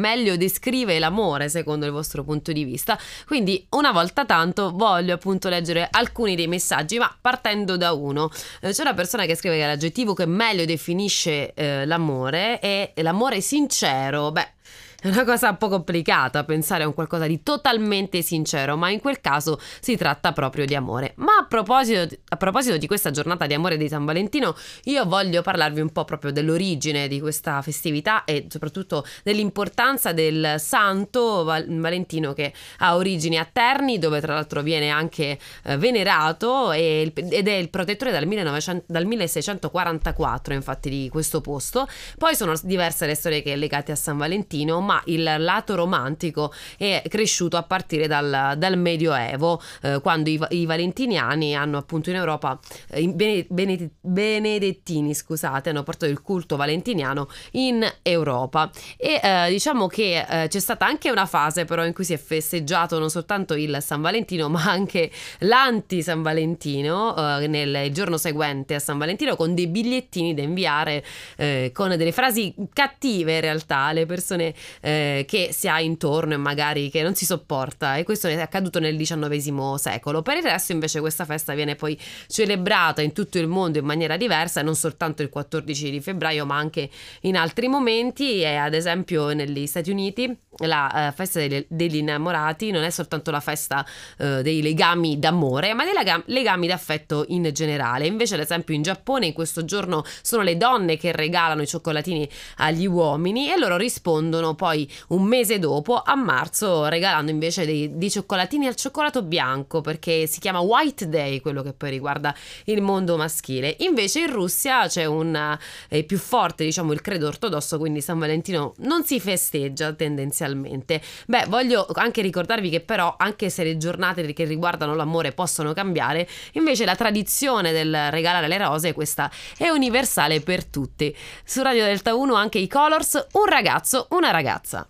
meglio descrive l'amore secondo il vostro punto di vista. Quindi una volta tanto voglio appunto leggere alcuni dei messaggi, ma partendo da uno. C'è una persona che scrive che l'aggettivo che meglio definisce l'amore è l'amore sincero. Beh, è una cosa un po' complicata pensare a un qualcosa di totalmente sincero, ma in quel caso si tratta proprio di amore. Ma a proposito di questa giornata di amore di San Valentino, io voglio parlarvi un po' proprio dell'origine di questa festività e soprattutto dell'importanza del santo Valentino, che ha origini a Terni, dove tra l'altro viene anche venerato, ed è il protettore dal 1644 infatti di questo posto. Poi sono diverse le storie legate a San Valentino, ma il lato romantico è cresciuto a partire dal Medioevo, quando i valentiniani hanno appunto in Europa, benedettini scusate, hanno portato il culto valentiniano in Europa. E diciamo che c'è stata anche una fase però in cui si è festeggiato non soltanto il San Valentino, ma anche l'anti San Valentino nel giorno seguente a San Valentino, con dei bigliettini da inviare con delle frasi cattive in realtà alle persone che si ha intorno e magari che non si sopporta, e questo è accaduto nel XIX secolo. Per il resto invece questa festa viene poi celebrata in tutto il mondo in maniera diversa, non soltanto il 14 di febbraio ma anche in altri momenti. E ad esempio negli Stati Uniti la festa degli innamorati non è soltanto la festa dei legami d'amore, ma dei legami d'affetto in generale. Invece ad esempio in Giappone in questo giorno sono le donne che regalano i cioccolatini agli uomini, e loro rispondono poi un mese dopo, a marzo, regalando invece dei cioccolatini al cioccolato bianco, perché si chiama White Day quello che poi riguarda il mondo maschile. Invece in Russia c'è più forte diciamo il credo ortodosso, quindi San Valentino non si festeggia tendenzialmente. Beh, voglio anche ricordarvi che però, anche se le giornate che riguardano l'amore possono cambiare, invece la tradizione del regalare le rose, questa è universale per tutti. Su Radio Delta 1 anche i Colors, un ragazzo, una ragazza.